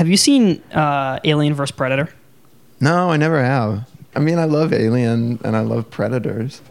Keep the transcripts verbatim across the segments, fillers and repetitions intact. Have you seen uh, Alien versus. Predator? No, I never have. I mean, I love Alien and I love Predators.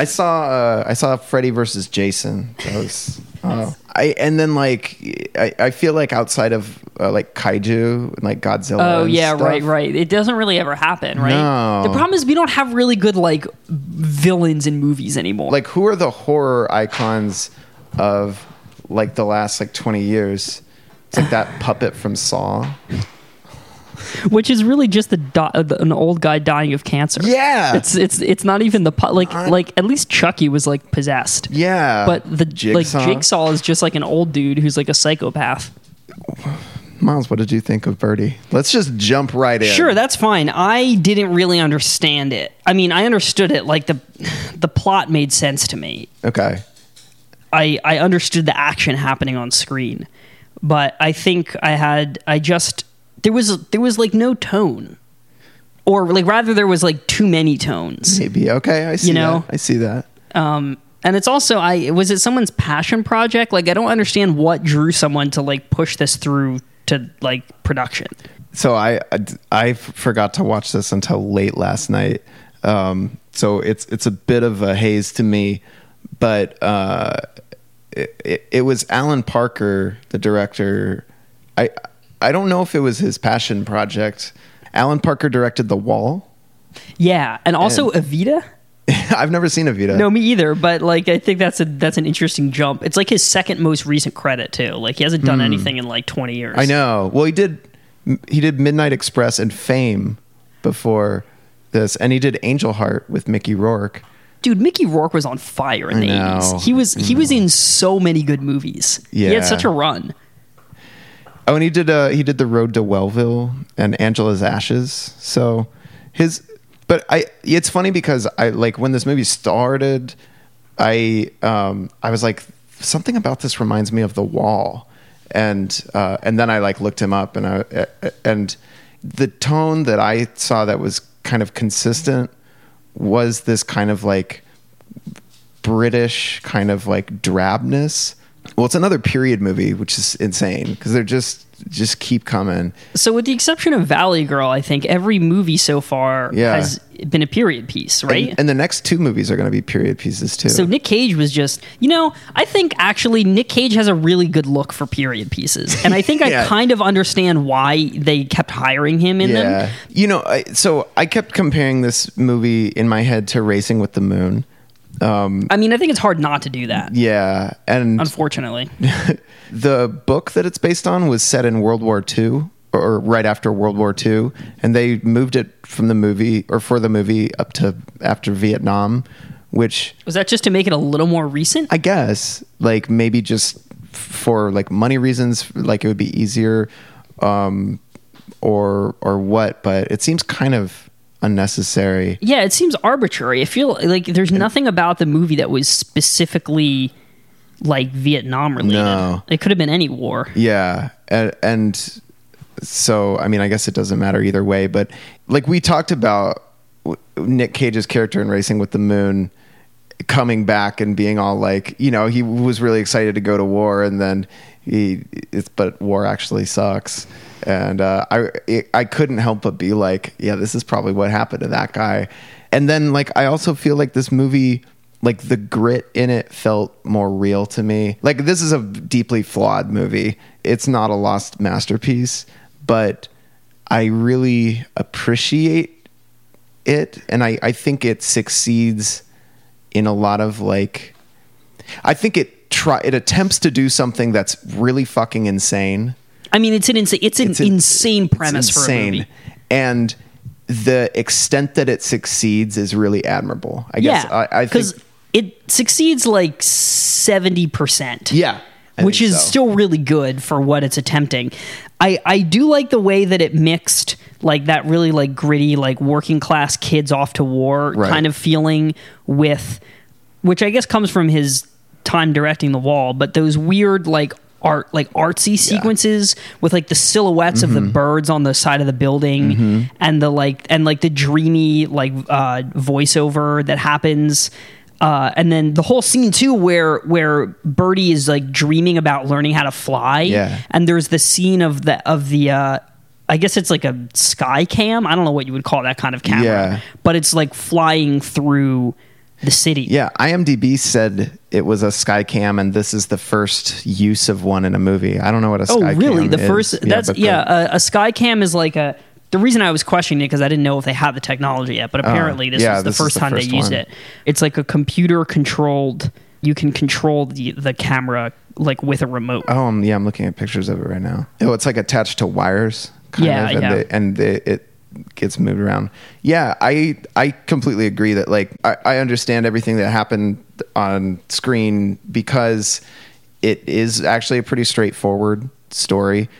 I saw uh, I saw Freddy versus Jason. That was uh, I and then like I, I feel like outside of uh, like kaiju and like Godzilla. Oh yeah, and stuff, right, right. It doesn't really ever happen, right? No. The problem is we don't have really good like villains in movies anymore. Like who are the horror icons of like the last like twenty years? It's like that puppet from Saw. Which is really just the di- an old guy dying of cancer. Yeah, it's it's it's not even the pu- like I, like at least Chucky was like possessed. Yeah, but the Jigsaw. like Jigsaw is just like an old dude who's like a psychopath. Miles, what did you think of Birdy? Let's just jump right in. Sure, that's fine. I didn't really understand it. I mean, I understood it. Like the the plot made sense to me. Okay, I I understood the action happening on screen, but I think I had I just. There was there was like no tone, or like rather there was like too many tones. Maybe okay, I see. You know? that. I see that. Um, and it's also I was it someone's passion project. Like I don't understand what drew someone to like push this through to like production. So I I, I forgot to watch this until late last night. Um, so it's it's a bit of a haze to me, but uh, it, it it was Alan Parker, the director. I. I don't know if it was his passion project. Alan Parker directed The Wall. Yeah, and also and, Evita. I've never seen Evita. No, me either. But like, I think that's a that's an interesting jump. It's like his second most recent credit too. Like he hasn't done mm. anything in like twenty years. I know. Well, he did. He did Midnight Express and Fame before this, and he did Angel Heart with Mickey Rourke. Dude, Mickey Rourke was on fire in the eighties. He was he was in so many good movies. Yeah. He had such a run. Oh, and he did. Uh, he did The Road to Wellville and Angela's Ashes. So his, but I. It's funny because I like when this movie started. I um I was like something about this reminds me of The Wall, and uh, and then I like looked him up and I and the tone that I saw that was kind of consistent was this kind of like British kind of like drabness. Well, it's another period movie, which is insane because they're just just keep coming. So, with the exception of Valley Girl, I think every movie so far yeah. has been a period piece, right? And, and the next two movies are going to be period pieces too. So Nick Cage was just, you know, I think actually Nick Cage has a really good look for period pieces, and I think yeah. I kind of understand why they kept hiring him in yeah. them. You know, I, so I kept comparing this movie in my head to Racing with the Moon. Um, I mean, I think it's hard not to do that. Yeah, and unfortunately, the book that it's based on was set in World War Two, or right after World War Two, and they moved it from the movie or for the movie up to after Vietnam, which was that just to make it a little more recent? I guess, like maybe just for like money reasons, like it would be easier, um, or or what? But it seems kind of. Unnecessary. Yeah, it seems arbitrary. I feel like there's nothing about the movie that was specifically like Vietnam related. No. It could have been any war. Yeah, and, and so I mean, I guess it doesn't matter either way. But like we talked about Nick Cage's character in Racing with the Moon coming back and being all like, you know, he was really excited to go to war, and then he, it's but war actually sucks. And uh, I it, I couldn't help but be like, yeah, this is probably what happened to that guy. And then like I also feel like this movie, like the grit in it felt more real to me. Like this is a deeply flawed movie. It's not a lost masterpiece, but I really appreciate it. And I, I think it succeeds in a lot of like, I think it try it attempts to do something that's really fucking insane. I mean, it's an insane, it's an it's insane premise it's insane. for a movie, and the extent that it succeeds is really admirable. I guess yeah, I, I because think... it succeeds like seventy percent. Yeah, I which is so. still really good for what it's attempting. I, I do like the way that it mixed like that really like gritty like working class kids off to war right. kind of feeling with which I guess comes from his time directing The Wall, but those weird like art, like artsy sequences yeah. with like the silhouettes mm-hmm. of the birds on the side of the building mm-hmm. and the like, and like the dreamy like uh, voiceover that happens. Uh, and then the whole scene too, where where Birdy is like dreaming about learning how to fly, yeah. and there's the scene of the of the, uh, I guess it's like a sky cam. I don't know what you would call that kind of camera, yeah. but it's like flying through the city. Yeah, IMDb said it was a sky cam, and this is the first use of one in a movie. I don't know what a sky cam is. Oh, really? The first is. that's yeah, yeah the, a, a sky cam is like a. The reason I was questioning it because I didn't know if they had the technology yet, but apparently uh, this yeah, is the this first is the time first they used one. It. It's like a computer-controlled. You can control the, the camera like with a remote. Oh, um, yeah, I'm looking at pictures of it right now. Oh, it's like attached to wires, kind yeah, of, and, yeah. they, and they, it gets moved around. Yeah, I I completely agree that like I, I understand everything that happened on screen because it is actually a pretty straightforward story,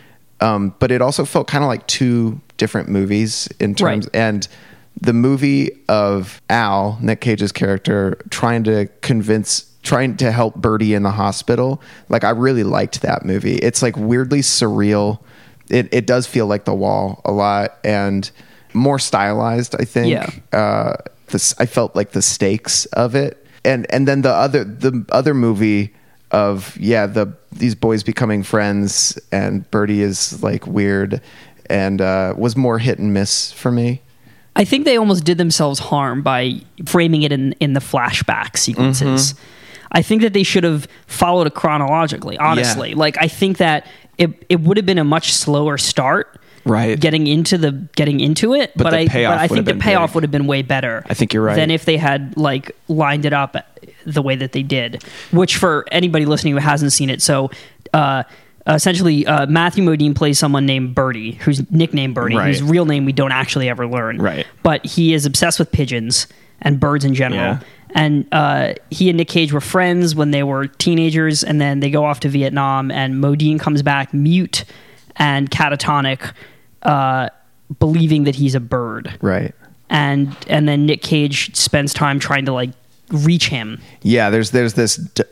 um, but it also felt kind of like two. different movies in terms right. and the movie of Al, Nick Cage's character, trying to convince trying to help Birdy in the hospital, like I really liked that movie. It's like weirdly surreal. It it does feel like The Wall a lot and more stylized, I think. yeah. uh this I felt like the stakes of it, and and then the other the other movie of yeah the these boys becoming friends and Birdy is like weird and uh, was more hit and miss for me. I think they almost did themselves harm by framing it in, in the flashback sequences. Mm-hmm. I think that they should have followed it chronologically, honestly. Yeah. Like, I think that it it would have been a much slower start right. getting into the getting into it, but, but, I, but I think the payoff big. would have been way better. I think you're right. Than if they had, like, lined it up the way that they did, which for anybody listening who hasn't seen it, so... Uh, Essentially, uh, Matthew Modine plays someone named Birdy, who's nicknamed Birdy, right. whose real name we don't actually ever learn. Right. But he is obsessed with pigeons and birds in general. Yeah. And uh, he and Nick Cage were friends when they were teenagers, and then they go off to Vietnam, and Modine comes back mute and catatonic, uh, believing that he's a bird. Right. And and then Nick Cage spends time trying to, like, reach him. Yeah, there's, there's this d-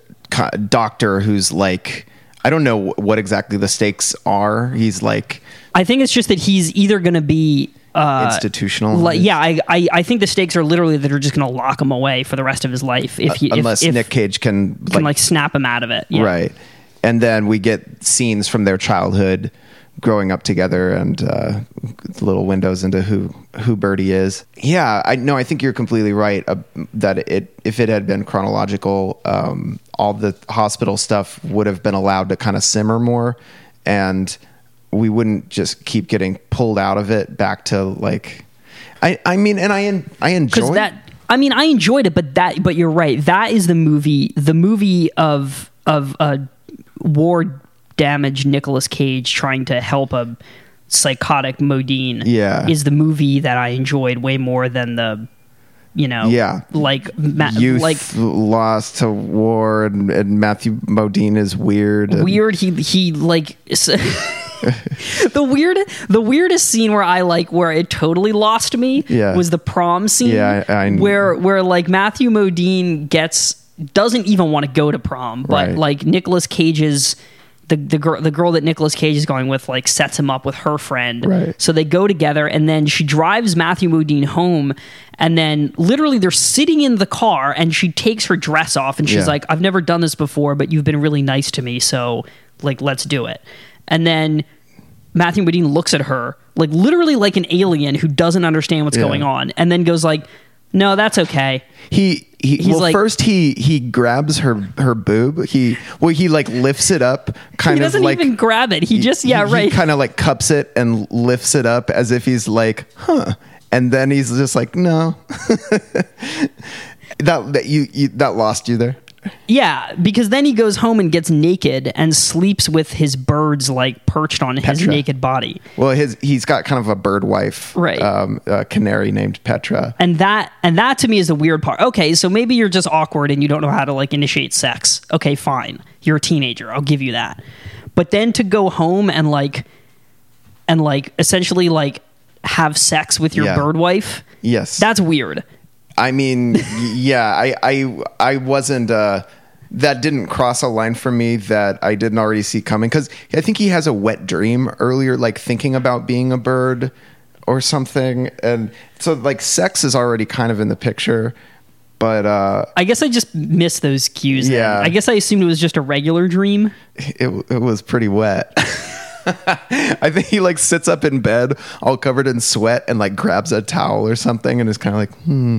doctor who's, like... I don't know what exactly the stakes are. He's like... I think it's just that he's either going to be... Uh, institutional? Like, yeah, I, I I think the stakes are literally that are just going to lock him away for the rest of his life. if he, uh, Unless if, Nick Cage can... Like, can like snap him out of it. Yeah. Right. And then we get scenes from their childhood growing up together and uh, little windows into who, who Birdy is. Yeah, I no, I think you're completely right uh, that it if it had been chronological... Um, all the hospital stuff would have been allowed to kind of simmer more, and we wouldn't just keep getting pulled out of it back to like, I, I mean, and I, I enjoyed that. I mean, I enjoyed it, but that, but you're right. That is the movie, the movie of, of a war damaged Nicolas Cage trying to help a psychotic Modine yeah. is the movie that I enjoyed way more than the, you know, yeah. like ma- youth like, lost to war, and, and Matthew Modine is weird. And weird. He he like the weird. The weirdest scene where I like where it totally lost me yeah. was the prom scene. Yeah, I, I where where like Matthew Modine gets doesn't even want to go to prom, but right. like Nicolas Cage's. The the girl the girl that Nicolas Cage is going with like sets him up with her friend. Right. So they go together, and then she drives Matthew Modine home, and then literally they're sitting in the car and she takes her dress off and she's yeah. like, I've never done this before, but you've been really nice to me, so like let's do it. And then Matthew Modine looks at her, like literally like an alien who doesn't understand what's yeah. going on, and then goes like, no, that's okay. He He, He's well, like, first he, he grabs her, her boob. He well, he like lifts it up, kind of like he doesn't like, even grab it. He just yeah he, right. He kind of like cups it and lifts it up as if he's like huh, and then he's just like no. that that you, you that lost you there. Yeah, because then he goes home and gets naked and sleeps with his birds like perched on Petra. His naked body. Well, his he's got kind of a bird wife, right? Um, a canary named Petra, and that and that to me is the weird part. Okay, so maybe you're just awkward and you don't know how to like initiate sex. Okay, fine, you're a teenager. I'll give you that. But then to go home and like and like essentially like have sex with your yeah. bird wife. Yes, that's weird. I mean, yeah, I, I, I wasn't, uh, that didn't cross a line for me that I didn't already see coming. Cause I think he has a wet dream earlier, like thinking about being a bird or something. And so like sex is already kind of in the picture, but, uh, I guess I just missed those cues. Yeah. Then. I guess I assumed it was just a regular dream. It, it was pretty wet. I think he like sits up in bed all covered in sweat and like grabs a towel or something and is kind of like, hmm.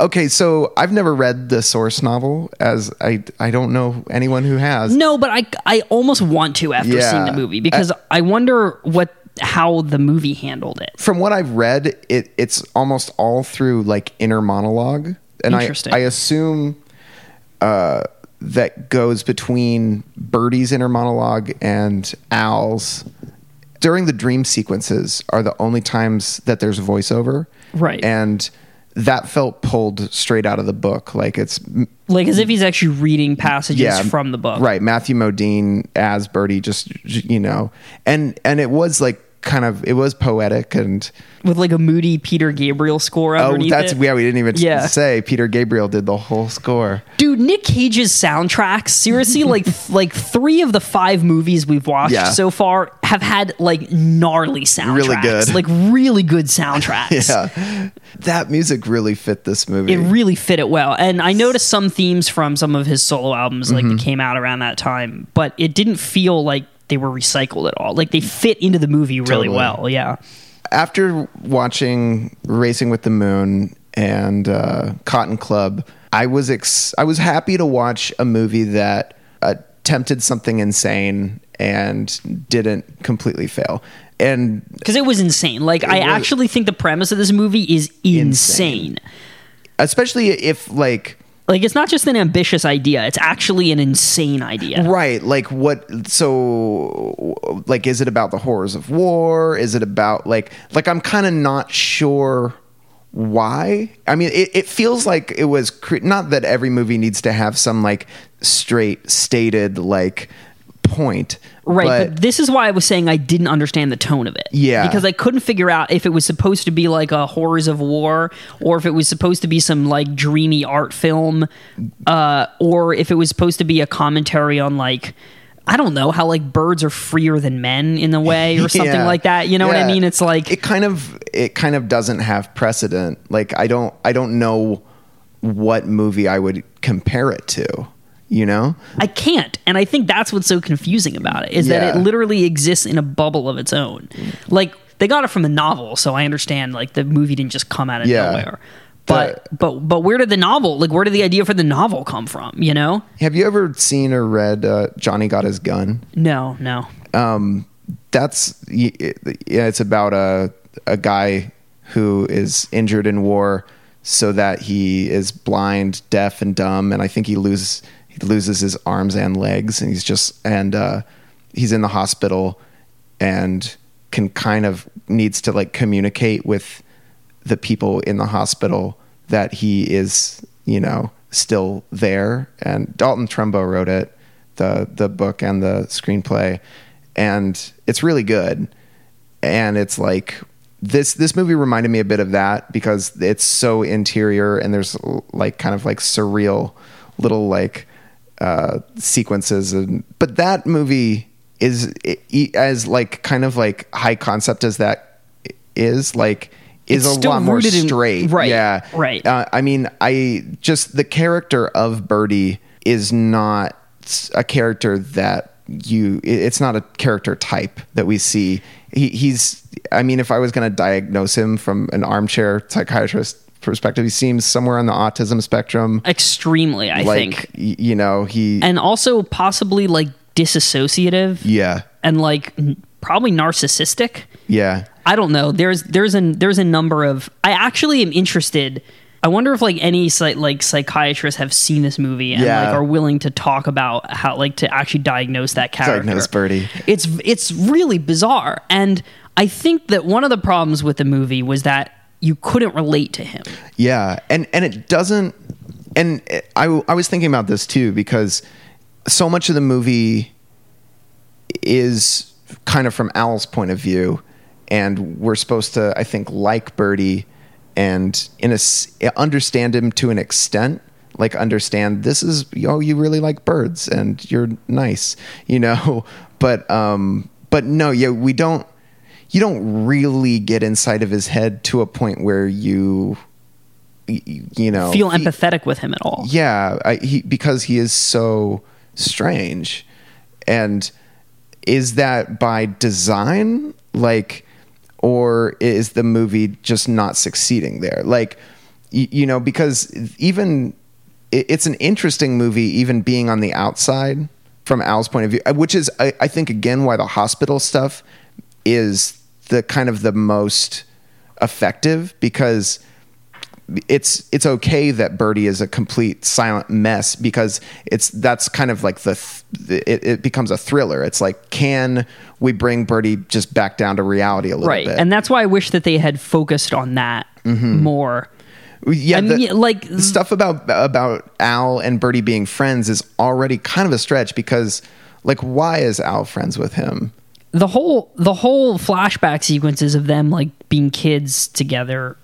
Okay, so I've never read the source novel, as I, I don't know anyone who has. No, but I, I almost want to after yeah. seeing the movie, because I, I wonder what how the movie handled it. From what I've read, it it's almost all through like inner monologue. And I, I assume uh, that goes between Birdy's inner monologue and Al's. During the dream sequences are the only times that there's voiceover. Right. And that felt pulled straight out of the book. Like it's like as if he's actually reading passages yeah, from the book. Right. Matthew Modine as Birdy, just, you know, and, and it was like, kind of, it was poetic and with like a moody Peter Gabriel score underneath. Oh, that's it. Yeah. We didn't even yeah. say Peter Gabriel did the whole score. Dude, Nick Cage's soundtracks, seriously, like like three of the five movies we've watched yeah. so far have had like gnarly soundtracks, really good, like really good soundtracks. Yeah, that music really fit this movie. It really fit it well, and I noticed some themes from some of his solo albums, like mm-hmm. that came out around that time, but it didn't feel like they were recycled at all. Like they fit into the movie really totally. well. Yeah. After watching Racing with the Moon and uh, Cotton Club, I was ex- I was happy to watch a movie that attempted something insane and didn't completely fail. And because it was insane. Like I was, actually think the premise of this movie is insane. insane. Especially if like Like, it's not just an ambitious idea. It's actually an insane idea. Right. Like, what... So, like, is it about the horrors of war? Is it about, like... Like, I'm kind of not sure why. I mean, it, it feels like it was... Cre- not that every movie needs to have some, like, straight, stated, like, point. Right. But, but this is why I was saying I didn't understand the tone of it. Yeah. Because I couldn't figure out if it was supposed to be like a horrors of war, or if it was supposed to be some like dreamy art film, uh, or if it was supposed to be a commentary on like, I don't know, how like birds are freer than men in a way or something yeah. like that. You know yeah. what I mean? It's like, it kind of, it kind of doesn't have precedent. Like I don't, I don't know what movie I would compare it to. You know, I can't. And I think that's what's so confusing about it, is yeah. that it literally exists in a bubble of its own. Like they got it from a novel. So I understand like the movie didn't just come out of yeah. nowhere, but, the, but, but where did the novel, like, where did the idea for the novel come from? You know, have you ever seen or read uh, Johnny Got His Gun? No, no. Um, that's, yeah, it's about a, a guy who is injured in war so that he is blind, deaf, and dumb. And I think he loses loses his arms and legs, and he's just and uh he's in the hospital and can kind of needs to like communicate with the people in the hospital that he is, you know, still there. And Dalton Trumbo wrote it, the the book and the screenplay, and it's really good. And it's like this this movie reminded me a bit of that, because it's so interior and there's like kind of like surreal little like uh, sequences. And, but that movie is it, it, as like kind of like high concept as that is, like is it's a lot more straight. In, right. Yeah. Right. Uh, I mean, I just, the character of Birdy is not a character that you, it, it's not a character type that we see. He, he's, I mean, if I was going to diagnose him from an armchair psychiatrist perspective, he seems somewhere on the autism spectrum. Extremely, I like, think. Y- you know, he... And also possibly, like, disassociative. Yeah. And, like, n- probably narcissistic. Yeah. I don't know. There's there's a, there's a number of... I actually am interested... I wonder if, like, any, like, psychiatrists have seen this movie and, yeah. like, are willing to talk about how, like, to actually diagnose that character. Diagnose Birdy. It's, it's really bizarre. And I think that one of the problems with the movie was that you couldn't relate to him. Yeah. And, and it doesn't, and I, I was thinking about this too, because so much of the movie is kind of from Al's point of view, and we're supposed to, I think, like Birdy and in a, understand him to an extent. Like, understand this is, oh, you really like birds and you're nice, you know? But, um, but no, yeah, we don't, you don't really get inside of his head to a point where you, you know, feel empathetic he, with him at all. Yeah. I, he, because he is so strange. And is that by design? Like, or is the movie just not succeeding there? Like, you, you know, because even, it's an interesting movie, even being on the outside from Al's point of view, which is, I, I think, again, why the hospital stuff is the kind of the most effective, because it's it's okay that Birdy is a complete silent mess, because it's that's kind of like the th- it, it becomes a thriller. It's like, can we bring Birdy just back down to reality a little right. bit? Right, and that's why I wish that they had focused on that mm-hmm. more. Yeah, the, I mean, like, the stuff about about Al and Birdy being friends is already kind of a stretch, because, like, why is Al friends with him? The whole the whole flashback sequences of them, like, being kids together,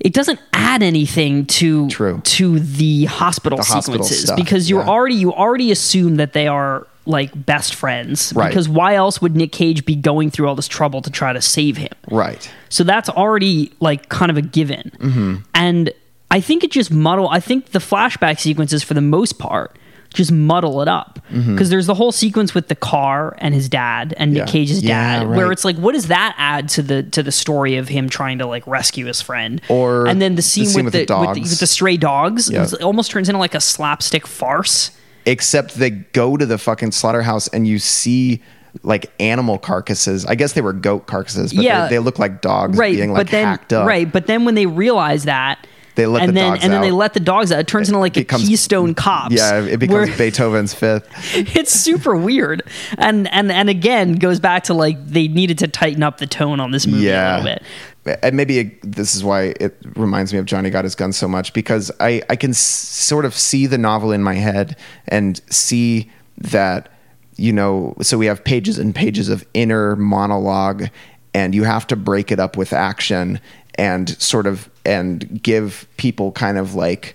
it doesn't add anything to True. to the hospital the sequences hospital because you're yeah. already you already assume that they are, like, best friends, right. because why else would Nick Cage be going through all this trouble to try to save him? Right. So that's already, like, kind of a given. Mm-hmm. And I think it just muddle. I think the flashback sequences, for the most part, just muddle it up, because mm-hmm. there's the whole sequence with the car and his dad and Nick yeah. Cage's dad, yeah, right. where it's like, what does that add to the to the story of him trying to, like, rescue his friend? Or and then the scene, the scene with, with, the, the dogs. With, the, with the stray dogs, yeah. it almost turns into, like, a slapstick farce. Except they go to the fucking slaughterhouse and you see, like, animal carcasses. I guess they were goat carcasses, but yeah, they, they look like dogs right, being, like, but then, hacked up. Right, but then when they realize that, they let and the then, dogs and out. then they let the dogs out. It turns it into, like, becomes, a Keystone Cops. Yeah, it becomes where, Beethoven's Fifth. It's super weird. And, and, and again, goes back to, like, they needed to tighten up the tone on this movie yeah. a little bit. And maybe it, this is why it reminds me of Johnny Got His Gun so much, because I, I can s- sort of see the novel in my head and see that, you know, so we have pages and pages of inner monologue, and you have to break it up with action and sort of, and give people kind of like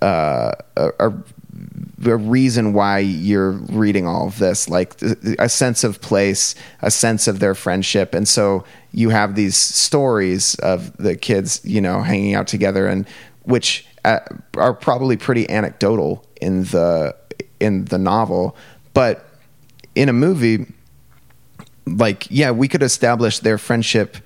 uh, a, a the reason why you're reading all of this, like a sense of place, a sense of their friendship. And so you have these stories of the kids, you know, hanging out together, and which uh, are probably pretty anecdotal in the, in the novel, but in a movie, like, yeah, we could establish their friendship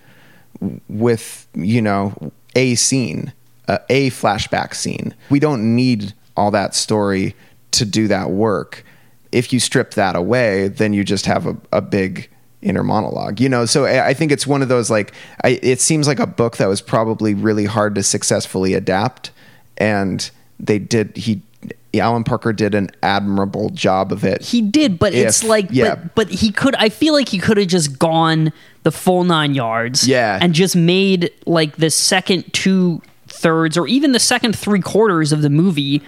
with, you know, a scene, uh, a flashback scene. We don't need all that story to do that work. If you strip that away, then you just have a, a big inner monologue, you know? So I, I think it's one of those, like, I, it seems like a book that was probably really hard to successfully adapt. And they did, he, Alan Parker did an admirable job of it. He did, but if, it's like, yeah. but, but he could, I feel like he could have just gone the full nine yards yeah. and just made, like, the second two thirds or even the second three quarters of the movie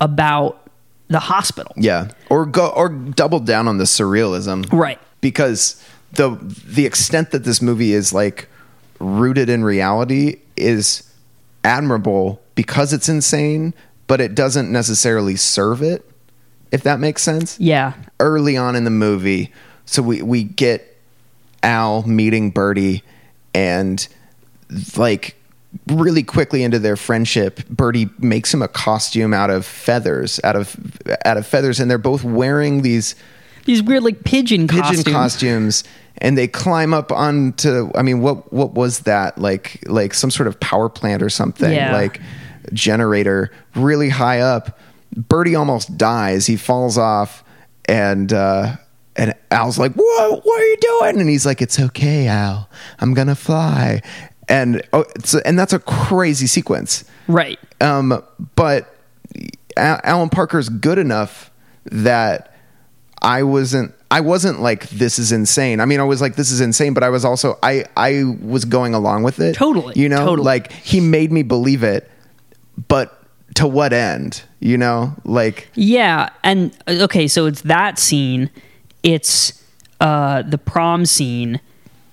about the hospital. Yeah. Or go or double down on the surrealism. Right. Because the the extent that this movie is, like, rooted in reality is admirable because it's insane, but it doesn't necessarily serve it, if that makes sense. Yeah. Early on in the movie, so we, we get Al meeting Birdy, and, like, really quickly into their friendship, Birdy makes him a costume out of feathers, out of out of feathers, and they're both wearing these these weird, like, pigeon pigeon costumes. costumes and they climb up onto, I mean, what what was that, like like some sort of power plant or something, yeah. like generator, really high up. Birdy almost dies. He falls off, and uh, and Al's like, "Whoa, what are you doing?" And he's like, "It's okay, Al. I'm gonna fly." And oh, it's, and that's a crazy sequence, right? Um, but a- Alan Parker's good enough that I wasn't. I wasn't like, this is insane. I mean, I was like, this is insane, but I was also I I was going along with it. Totally, you know, totally. Like, he made me believe it, but to what end? You know, like yeah. And okay, so it's that scene. It's uh, the prom scene.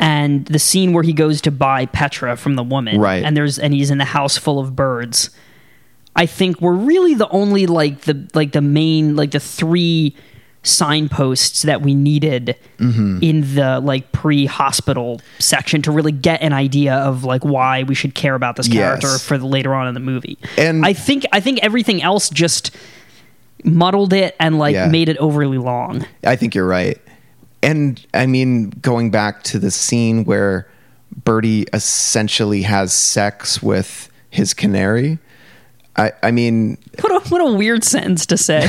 and the scene where he goes to buy Petra from the woman, right? And there's and he's in the house full of birds. I think were really the only like the like the main like the three signposts that we needed mm-hmm. in the like pre-hospital section to really get an idea of like why we should care about this character yes. for the later on in the movie. And I think I think everything else just muddled it and like yeah. made it overly long. I think you're right. And I mean, going back to the scene where Birdy essentially has sex with his canary. I, I mean, what a, what a weird sentence to say,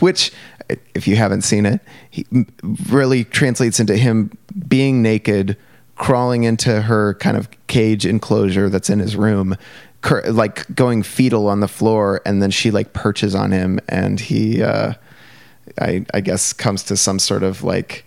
which if you haven't seen it, he really translates into him being naked, crawling into her kind of cage enclosure that's in his room, cur- like going fetal on the floor. And then she like perches on him and he, uh, I, I guess comes to some sort of like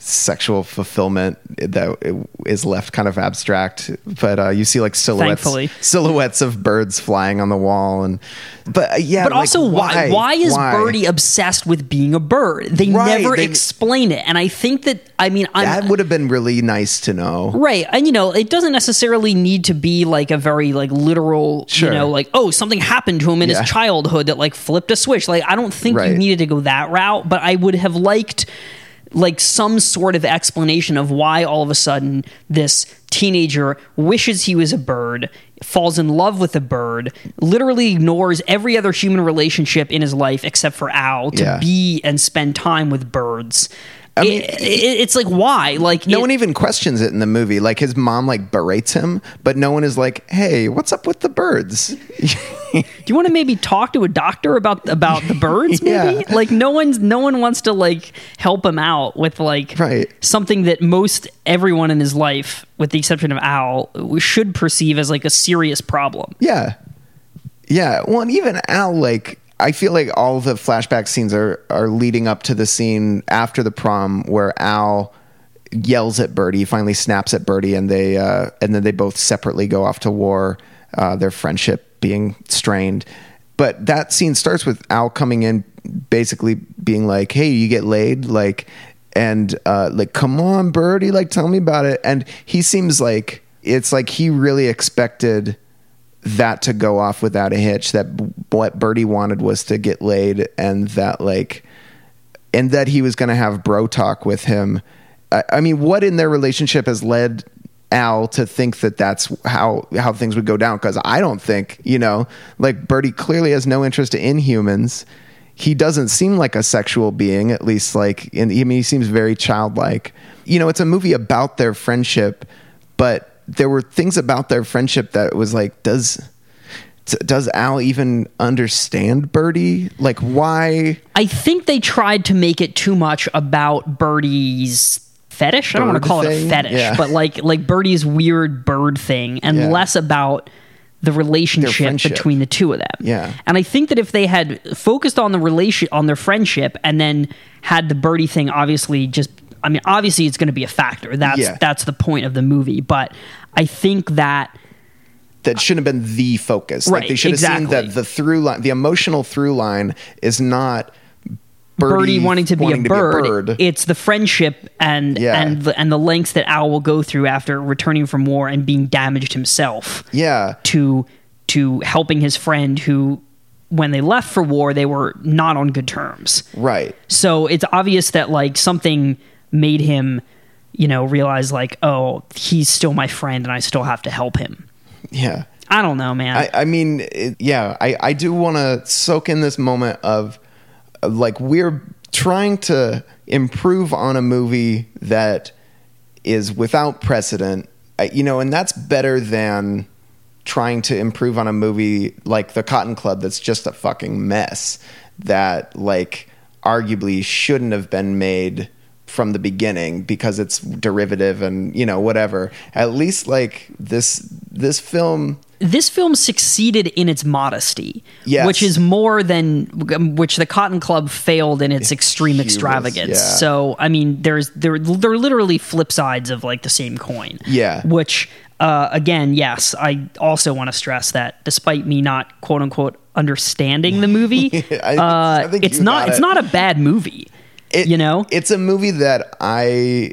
sexual fulfillment that is left kind of abstract, but uh, you see like silhouettes, Thankfully. silhouettes of birds flying on the wall, and but uh, yeah, but like, also why? Why, why is why? Birdy obsessed with being a bird? They right, never they, explain it, and I think that I mean I'm, that would have been really nice to know, right? And you know, it doesn't necessarily need to be like a very like literal, sure. you know, like oh something happened to him in yeah. his childhood that like flipped a switch. Like I don't think right. you needed to go that route, but I would have liked. Like some sort of explanation of why all of a sudden this teenager wishes he was a bird, falls in love with a bird, literally ignores every other human relationship in his life except for Al to yeah. be and spend time with birds. I mean, it, it, it's like, why? Like no it, one even questions it in the movie. Like his mom like berates him, but no one is like, hey, what's up with the birds? Do you want to maybe talk to a doctor about, about the birds? Maybe yeah. like no one's, no one wants to like help him out with like right. something that most everyone in his life, with the exception of Al, should perceive as like a serious problem. Yeah. Yeah. Well, and even Al, like, I feel like all the flashback scenes are, are leading up to the scene after the prom where Al yells at Birdy, finally snaps at Birdy, and they uh, and then they both separately go off to war, uh, their friendship being strained. But that scene starts with Al coming in, basically being like, "Hey, you get laid?" Like, and uh, like, "Come on, Birdy, like, tell me about it." And he seems like it's like he really expected that to go off without a hitch, that what Birdy wanted was to get laid, and that like and that he was going to have bro talk with him. I, I mean, what in their relationship has led Al to think that that's how how things would go down? Because I don't think, you know, like Birdy clearly has no interest in humans. He doesn't seem like a sexual being, at least like in, I mean, he seems very childlike. You know, it's a movie about their friendship, but there were things about their friendship that was like, does does Al even understand Birdy? Like, why? I think they tried to make it too much about Birdie's fetish. Bird I don't want to call thing? it a fetish, yeah. but like like Birdie's weird bird thing, and yeah. less about the relationship between the two of them. Yeah. And I think that if they had focused on the relation on their friendship and then had the Birdy thing, obviously just. I mean, obviously it's going to be a factor. That's yeah. that's the point of the movie. But I think that that shouldn't have been the focus. Right, like they should exactly. have seen that the through line, the emotional through line, is not Birdy, Birdy wanting to, be, wanting a to bird. be a bird. It's the friendship and yeah. and the, and the lengths that Al will go through after returning from war and being damaged himself. Yeah, to to helping his friend who. When they left for war, they were not on good terms. Right. So it's obvious that like something made him, you know, realize like, oh, he's still my friend and I still have to help him. Yeah. I don't know, man. I, I mean, it, yeah, I, I do want to soak in this moment of, of like, we're trying to improve on a movie that is without precedent, you know, and that's better than trying to improve on a movie like The Cotton Club that's just a fucking mess that like arguably shouldn't have been made from the beginning because it's derivative and, you know, whatever. At least like this this film this film succeeded in its modesty, yes. which is more than which The Cotton Club failed in its extreme Humans, extravagance. Yeah. So, I mean, there's there there are literally flip sides of like the same coin. Yeah. Which Uh, again, yes, I also want to stress that despite me not "quote unquote" understanding the movie, I, uh, I think it's not—it's it. not a bad movie. It, you know, it's a movie that I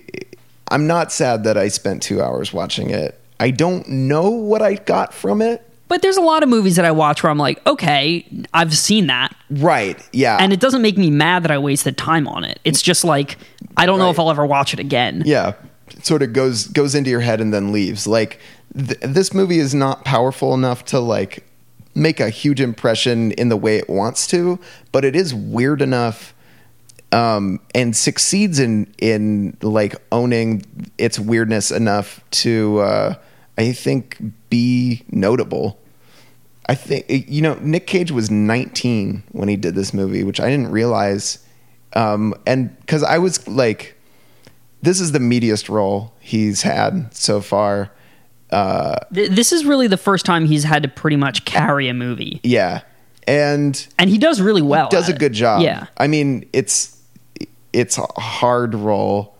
I'm not sad that I spent two hours watching it. I don't know what I got from it. But there's a lot of movies that I watch where I'm like, okay, I've seen that. Right, yeah. And it doesn't make me mad that I wasted time on it. It's just like, I don't right. know if I'll ever watch it again. Yeah, it sort of goes goes into your head and then leaves. Like, th- this movie is not powerful enough to, like, make a huge impression in the way it wants to, but it is weird enough um, and succeeds in, in, like, owning its weirdness enough to... Uh, I think be notable. I think, you know, Nick Cage was nineteen when he did this movie, which I didn't realize. Um, and because I was like, this is the meatiest role he's had so far. Uh, this is really the first time he's had to pretty much carry a movie. Yeah. And and he does really well. Does a good job. Yeah. I mean, it's it's a hard role.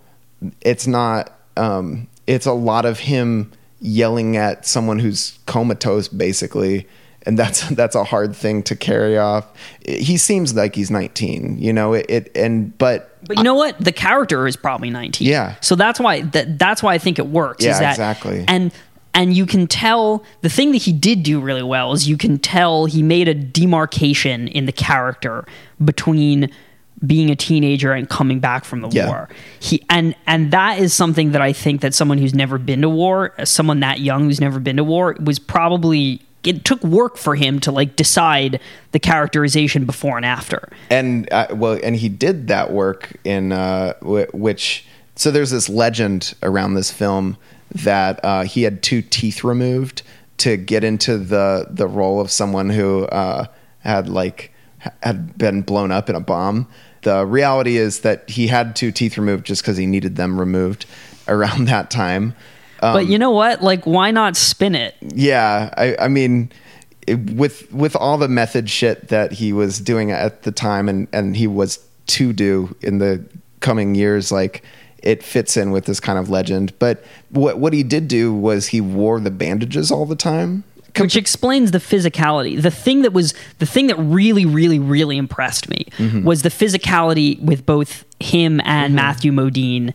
It's not. Um, it's a lot of him yelling at someone who's comatose, basically, and that's that's a hard thing to carry off. He seems like he's nineteen, you know. It, it and but but you know what? The character is probably nineteen. Yeah. So that's why that that's why I think it works. Yeah, is that, exactly. And and you can tell the thing that he did do really well is you can tell he made a demarcation in the character between being a teenager and coming back from the yeah. war. He and and that is something that I think that someone who's never been to war, someone that young who's never been to war, was probably it took work for him to like decide the characterization before and after. And uh, well, and he did that work in uh, w- which. So there's this legend around this film that uh, he had two teeth removed to get into the the role of someone who uh, had like. had been blown up in a bomb. The reality is that he had two teeth removed just because he needed them removed around that time. Um, but you know what? Like, why not spin it? Yeah. I, I mean, it, with, with all the method shit that he was doing at the time and, and he was to do in the coming years, like it fits in with this kind of legend. But what, what he did do was he wore the bandages all the time. Which explains the physicality. The thing that was the thing that really, really, really impressed me mm-hmm. was the physicality with both him and mm-hmm. Matthew Modine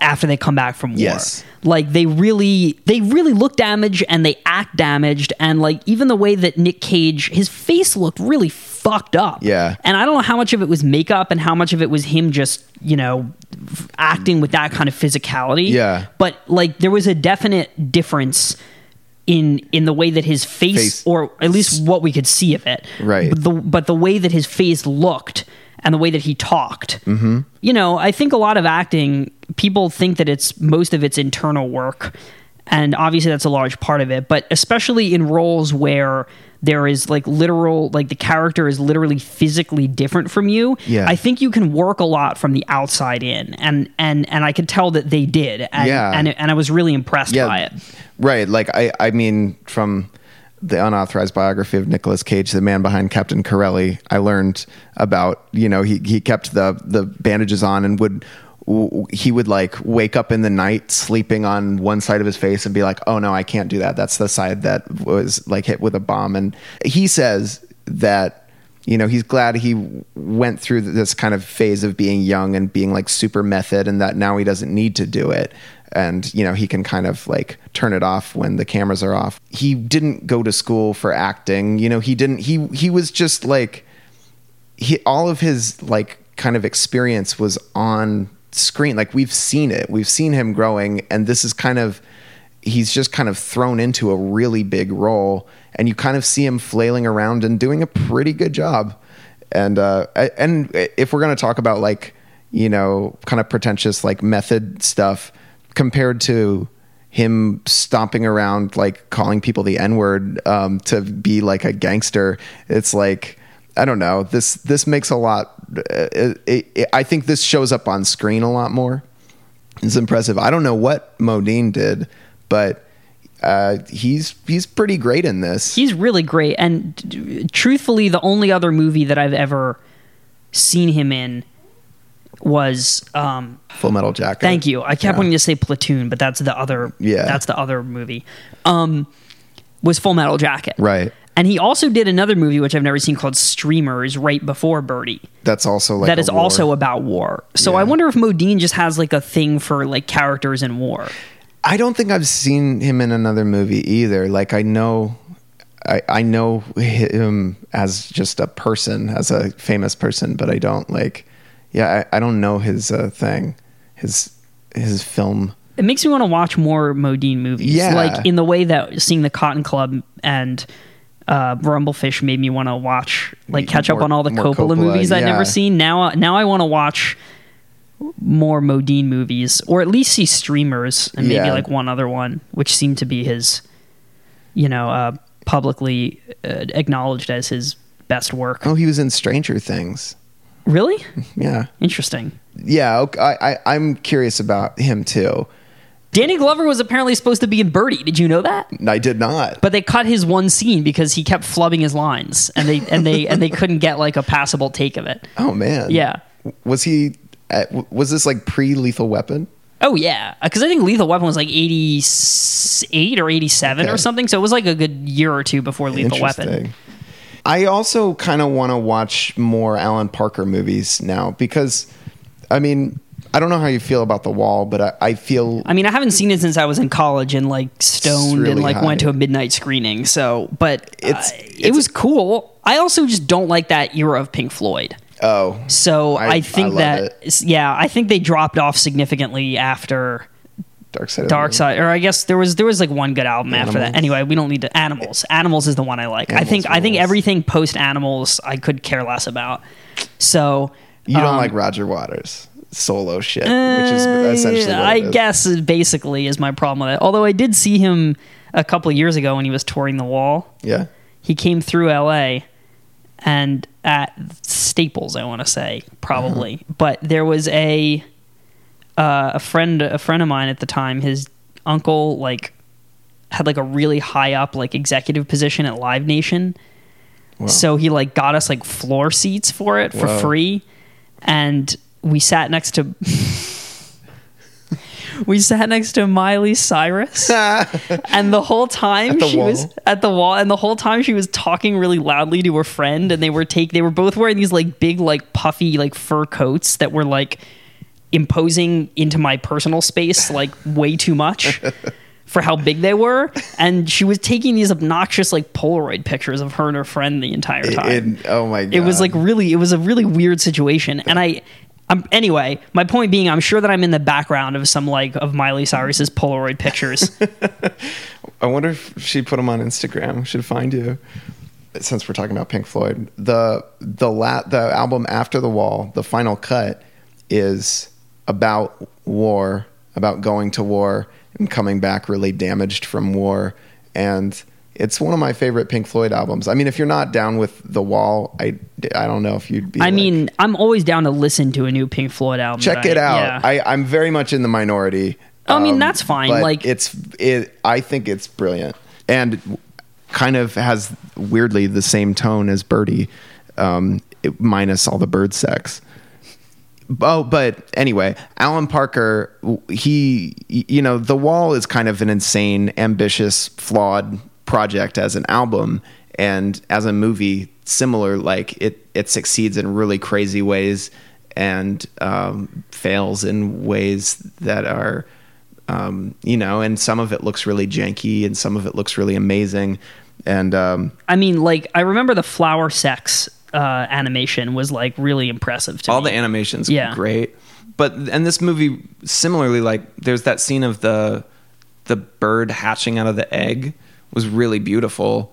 after they come back from war. Yes. Like they really, they really look damaged and they act damaged. And like even the way that Nick Cage, his face looked really fucked up. Yeah. And I don't know how much of it was makeup and how much of it was him just, you know, acting with that kind of physicality. Yeah. But like there was a definite difference in in the way that his face, face or at least what we could see of it, right, but the, but the way that his face looked and the way that he talked, mm-hmm. you know, I think a lot of acting, people think that it's most of it's internal work, and obviously that's a large part of it, but especially in roles where there is like literal, like the character is literally physically different from you. Yeah. I think you can work a lot from the outside in, and and and I could tell that they did, and yeah. and, and I was really impressed yeah. by it. Right, like I, I mean, from the unauthorized biography of Nicolas Cage, the man behind Captain Corelli, I learned about, you know, he he kept the the bandages on and would. He would like wake up in the night sleeping on one side of his face and be like, oh no, I can't do that. That's the side that was like hit with a bomb. And he says that, you know, he's glad he went through this kind of phase of being young and being like super method, and that now he doesn't need to do it. And, you know, he can kind of like turn it off when the cameras are off. He didn't go to school for acting. You know, he didn't, he, he was just like, he, all of his like kind of experience was on screen. Like we've seen it, we've seen him growing, and this is kind of, he's just kind of thrown into a really big role, and you kind of see him flailing around and doing a pretty good job. And uh and if we're going to talk about like, you know, kind of pretentious like method stuff compared to him stomping around like calling people the N-word um to be like a gangster, it's like, I don't know. This this makes a lot. It, it, it, I think this shows up on screen a lot more. It's impressive. I don't know what Modine did, but uh, he's he's pretty great in this. He's really great. And t- truthfully, the only other movie that I've ever seen him in was um, Full Metal Jacket. Thank you. I kept yeah. wanting to say Platoon, but that's the other. Yeah. That's the other movie. Um, was Full Metal Jacket. Right. And he also did another movie, which I've never seen, called Streamers, right before Birdy. That's also like That is war. also about war. So yeah. I wonder if Modine just has like a thing for like characters in war. I don't think I've seen him in another movie either. Like I know, I, I know him as just a person, as a famous person, but I don't like, yeah, I, I don't know his uh, thing, his, his film. It makes me want to watch more Modine movies. Yeah. Like in the way that seeing the Cotton Club and, Uh, Rumblefish made me want to watch, like, catch more, up on all the Coppola, Coppola movies yeah. I'd never seen. Now, now I want to watch more Modine movies, or at least see Streamers and maybe yeah. like one other one, which seemed to be his, you know, uh, publicly uh, acknowledged as his best work. Oh, he was in Stranger Things. Really? Yeah. Interesting. Yeah, okay, I, I, I'm curious about him too. Danny Glover was apparently supposed to be in Birdy. Did you know that? I did not. But they cut his one scene because he kept flubbing his lines, and they and they and they couldn't get like a passable take of it. Oh man. Yeah. Was he? At, was this like pre-Lethal Weapon? Oh yeah, because I think Lethal Weapon was like eighty-eight or eighty-seven okay. or something. So it was like a good year or two before Lethal Weapon. I also kind of want to watch more Alan Parker movies now because, I mean. I don't know how you feel about The Wall, but I, I feel... I mean, I haven't seen it since I was in college and, like, stoned really and, like, high. went to a midnight screening, so... But it's, uh, it's, it was cool. I also just don't like that era of Pink Floyd. Oh. So I, I think I that... It. Yeah, I think they dropped off significantly after... Dark Side of Dark the Side, Moon. Or I guess there was, there was like one good album Animals. after that. Anyway, we don't need to... Animals. Animals is the one I like. Animals, I think animals. I think everything post-Animals I could care less about. So... You don't um, like Roger Waters. Solo shit, which is essentially what I it is. guess basically is my problem with it. Although I did see him a couple of years ago when he was touring The Wall. Yeah. He came through L A and at Staples, I want to say, probably. Uh-huh. But there was a uh, a friend a friend of mine at the time, his uncle like had like a really high up like executive position at Live Nation. Wow. So he like got us like floor seats for it for Whoa. free. And We sat next to we sat next to Miley Cyrus, and the whole time the she wall. was at the wall, and the whole time she was talking really loudly to her friend, and they were take they were both wearing these like big like puffy like fur coats that were like imposing into my personal space like way too much for how big they were, and she was taking these obnoxious like Polaroid pictures of her and her friend the entire time. It, it, oh my god! It was like really it was a really weird situation, and I. Um, anyway, my point being, I'm sure that I'm in the background of some like of Miley Cyrus's Polaroid pictures. I wonder if she put them on Instagram. Should find you. Since we're talking about Pink Floyd, the the la- the album after The Wall, the final cut, is about war, about going to war and coming back really damaged from war, and it's one of my favorite Pink Floyd albums. I mean, if you're not down with The Wall, I, I don't know if you'd be... I like, mean, I'm always down to listen to a new Pink Floyd album. Check it I, out. Yeah. I, I'm very much in the minority. I um, mean, that's fine. Like it's, it, I think it's brilliant. And kind of has, weirdly, the same tone as Birdy, um, it, minus all the bird sex. Oh, but anyway, Alan Parker, he, you know, The Wall is kind of an insane, ambitious, flawed... project as an album, and as a movie similar, like it it succeeds in really crazy ways and um fails in ways that are um you know, and some of it looks really janky and some of it looks really amazing. And um I mean, like I remember the flower sex uh animation was like really impressive to all me. The animation's yeah. great. But and this movie similarly, like there's that scene of the the bird hatching out of the egg was really beautiful.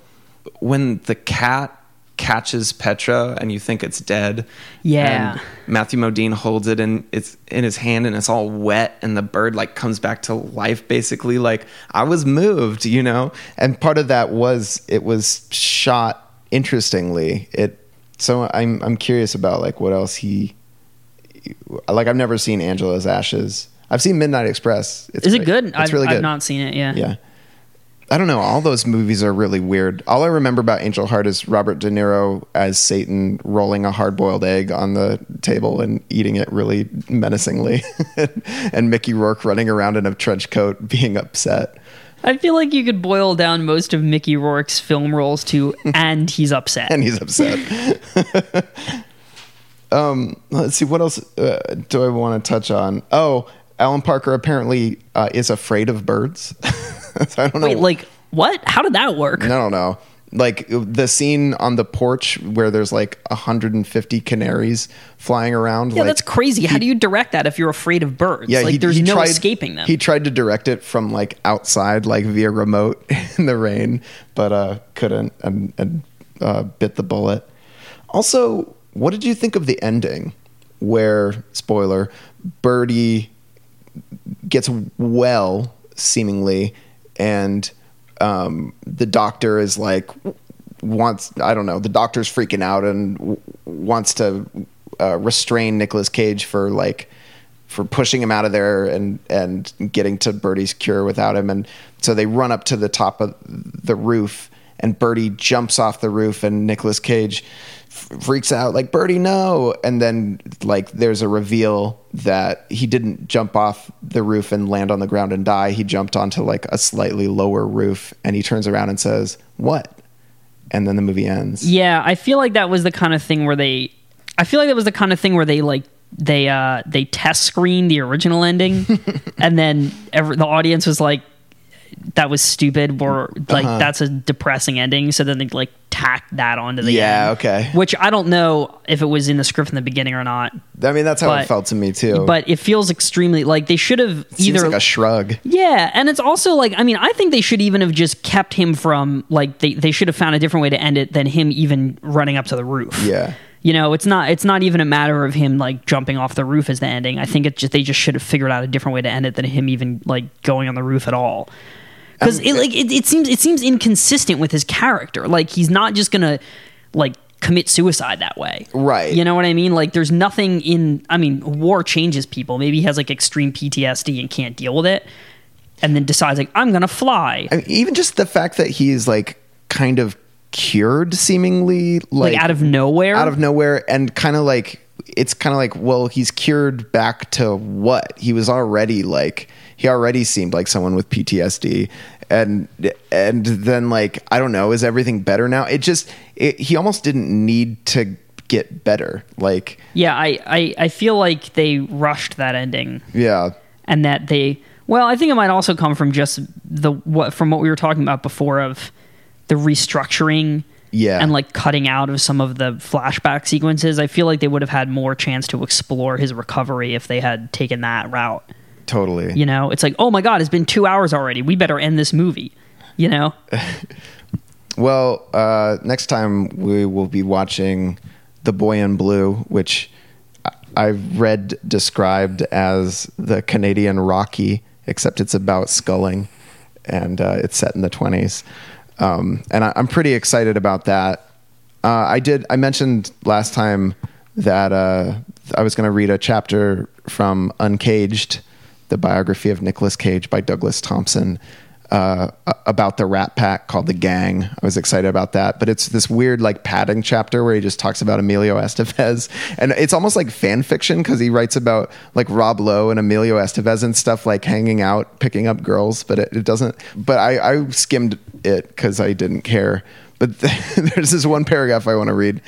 When the cat catches Petra and you think it's dead, yeah, and Matthew Modine holds it and it's in his hand and it's all wet and the bird like comes back to life basically. Like I was moved, you know, and part of that was it was shot interestingly. It so I'm I'm curious about like what else he like. I've never seen Angela's Ashes. I've seen Midnight Express. It's Is great. it good? It's I've, really good. I've not seen it. Yeah. Yeah. I don't know. All those movies are really weird. All I remember about Angel Heart is Robert De Niro as Satan rolling a hard-boiled egg on the table and eating it really menacingly. And Mickey Rourke running around in a trench coat being upset. I feel like you could boil down most of Mickey Rourke's film roles to, and he's upset. And he's upset. um, let's see, what else uh, do I want to touch on? Oh, Alan Parker apparently uh, is afraid of birds. So I don't know. Wait, like, what? How did that work? I don't know. Like, the scene on the porch where there's, like, one hundred fifty canaries flying around. Yeah, like, that's crazy. He, How do you direct that if you're afraid of birds? Yeah, like, he, there's he no tried, escaping them. He tried to direct it from, like, outside, like, via remote in the rain, but uh, couldn't and, and uh, bit the bullet. Also, what did you think of the ending where, spoiler, Birdy gets well, seemingly, and... Um, the doctor is like, wants, I don't know, the doctor's freaking out and w- wants to uh, restrain Nicolas Cage for like, for pushing him out of there and, and getting to Birdy's cure without him. And so they run up to the top of the roof and Birdy jumps off the roof and Nicolas Cage f- freaks out like, Birdy, no. And then like, there's a reveal that he didn't jump off the roof and land on the ground and die. He jumped onto like a slightly lower roof and he turns around and says, what? And then the movie ends. Yeah. I feel like that was the kind of thing where they, I feel like that was the kind of thing where they like, they, uh, they test screen the original ending and then every, the audience was like, that was stupid. Or like, uh-huh. That's a depressing ending. So then they like tacked that onto the yeah, end. Yeah. Okay. Which I don't know if it was in the script in the beginning or not. I mean, that's how but, it felt to me too. But it feels extremely like they should have either seems like a shrug. Yeah. And it's also like, I mean, I think they should even have just kept him from like, they, they should have found a different way to end it than him even running up to the roof. Yeah. You know, it's not it's not even a matter of him like jumping off the roof as the ending. I think it just they just should have figured out a different way to end it than him even like going on the roof at all. Because um, it like it, it seems it seems inconsistent with his character. Like he's not just gonna like commit suicide that way, right? You know what I mean? Like there's nothing in. I mean, war changes people. Maybe he has like extreme P T S D and can't deal with it, and then decides like I'm gonna fly. I mean, even just the fact that he's like kind of. Cured seemingly like, like out of nowhere out of nowhere and kind of like it's kind of like well he's cured back to what he was already like he already seemed like someone with P T S D and and then like I don't know is everything better now it just it, he almost didn't need to get better like yeah I, I I feel like they rushed that ending yeah and that they well I think it might also come from just the what from what we were talking about before of the restructuring yeah. and like cutting out of some of the flashback sequences. I feel like they would have had more chance to explore his recovery if they had taken that route. Totally. You know, it's like, oh my God, it's been two hours already. We better end this movie, you know? Well, uh, next time we will be watching The Boy in Blue, which I've read described as the Canadian Rocky, except it's about sculling and uh, it's set in the twenties. Um, and I, I'm pretty excited about that. Uh, I did. I mentioned last time that uh, I was going to read a chapter from Uncaged, the biography of Nicolas Cage by Douglas Thompson, uh, about the Rat Pack called The Gang. I was excited about that. But it's this weird like padding chapter where he just talks about Emilio Estevez. And it's almost like fan fiction because he writes about like Rob Lowe and Emilio Estevez and stuff like hanging out, picking up girls. But it, it doesn't. But I, I skimmed it because I didn't care. But the, there's this one paragraph I want to read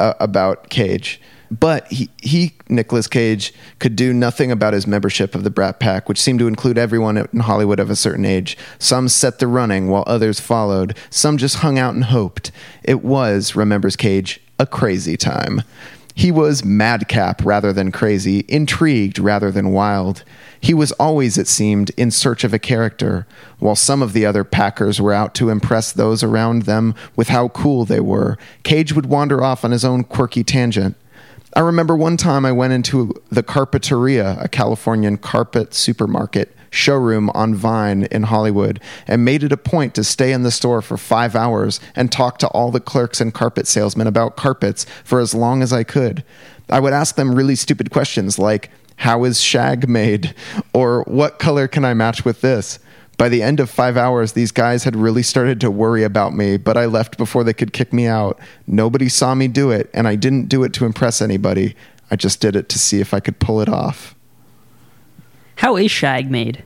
uh, about Cage. But he, he, Nicolas Cage, could do nothing about his membership of the Brat Pack, which seemed to include everyone in Hollywood of a certain age. Some set the running while others followed. Some just hung out and hoped. It was, remembers Cage, a crazy time. He was madcap rather than crazy, intrigued rather than wild. He was always, it seemed, in search of a character, while some of the other packers were out to impress those around them with how cool they were. Cage would wander off on his own quirky tangent. I remember one time I went into the Carpeteria, a Californian carpet supermarket showroom on Vine in Hollywood, and made it a point to stay in the store for five hours and talk to all the clerks and carpet salesmen about carpets for as long as I could. I would ask them really stupid questions like, how is shag made? Or what color can I match with this? By the end of five hours, these guys had really started to worry about me, but I left before they could kick me out. Nobody saw me do it, and I didn't do it to impress anybody. I just did it to see if I could pull it off. How is shag made?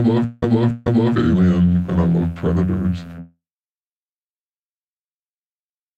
I love, I love, I love Alien, and I love Predators.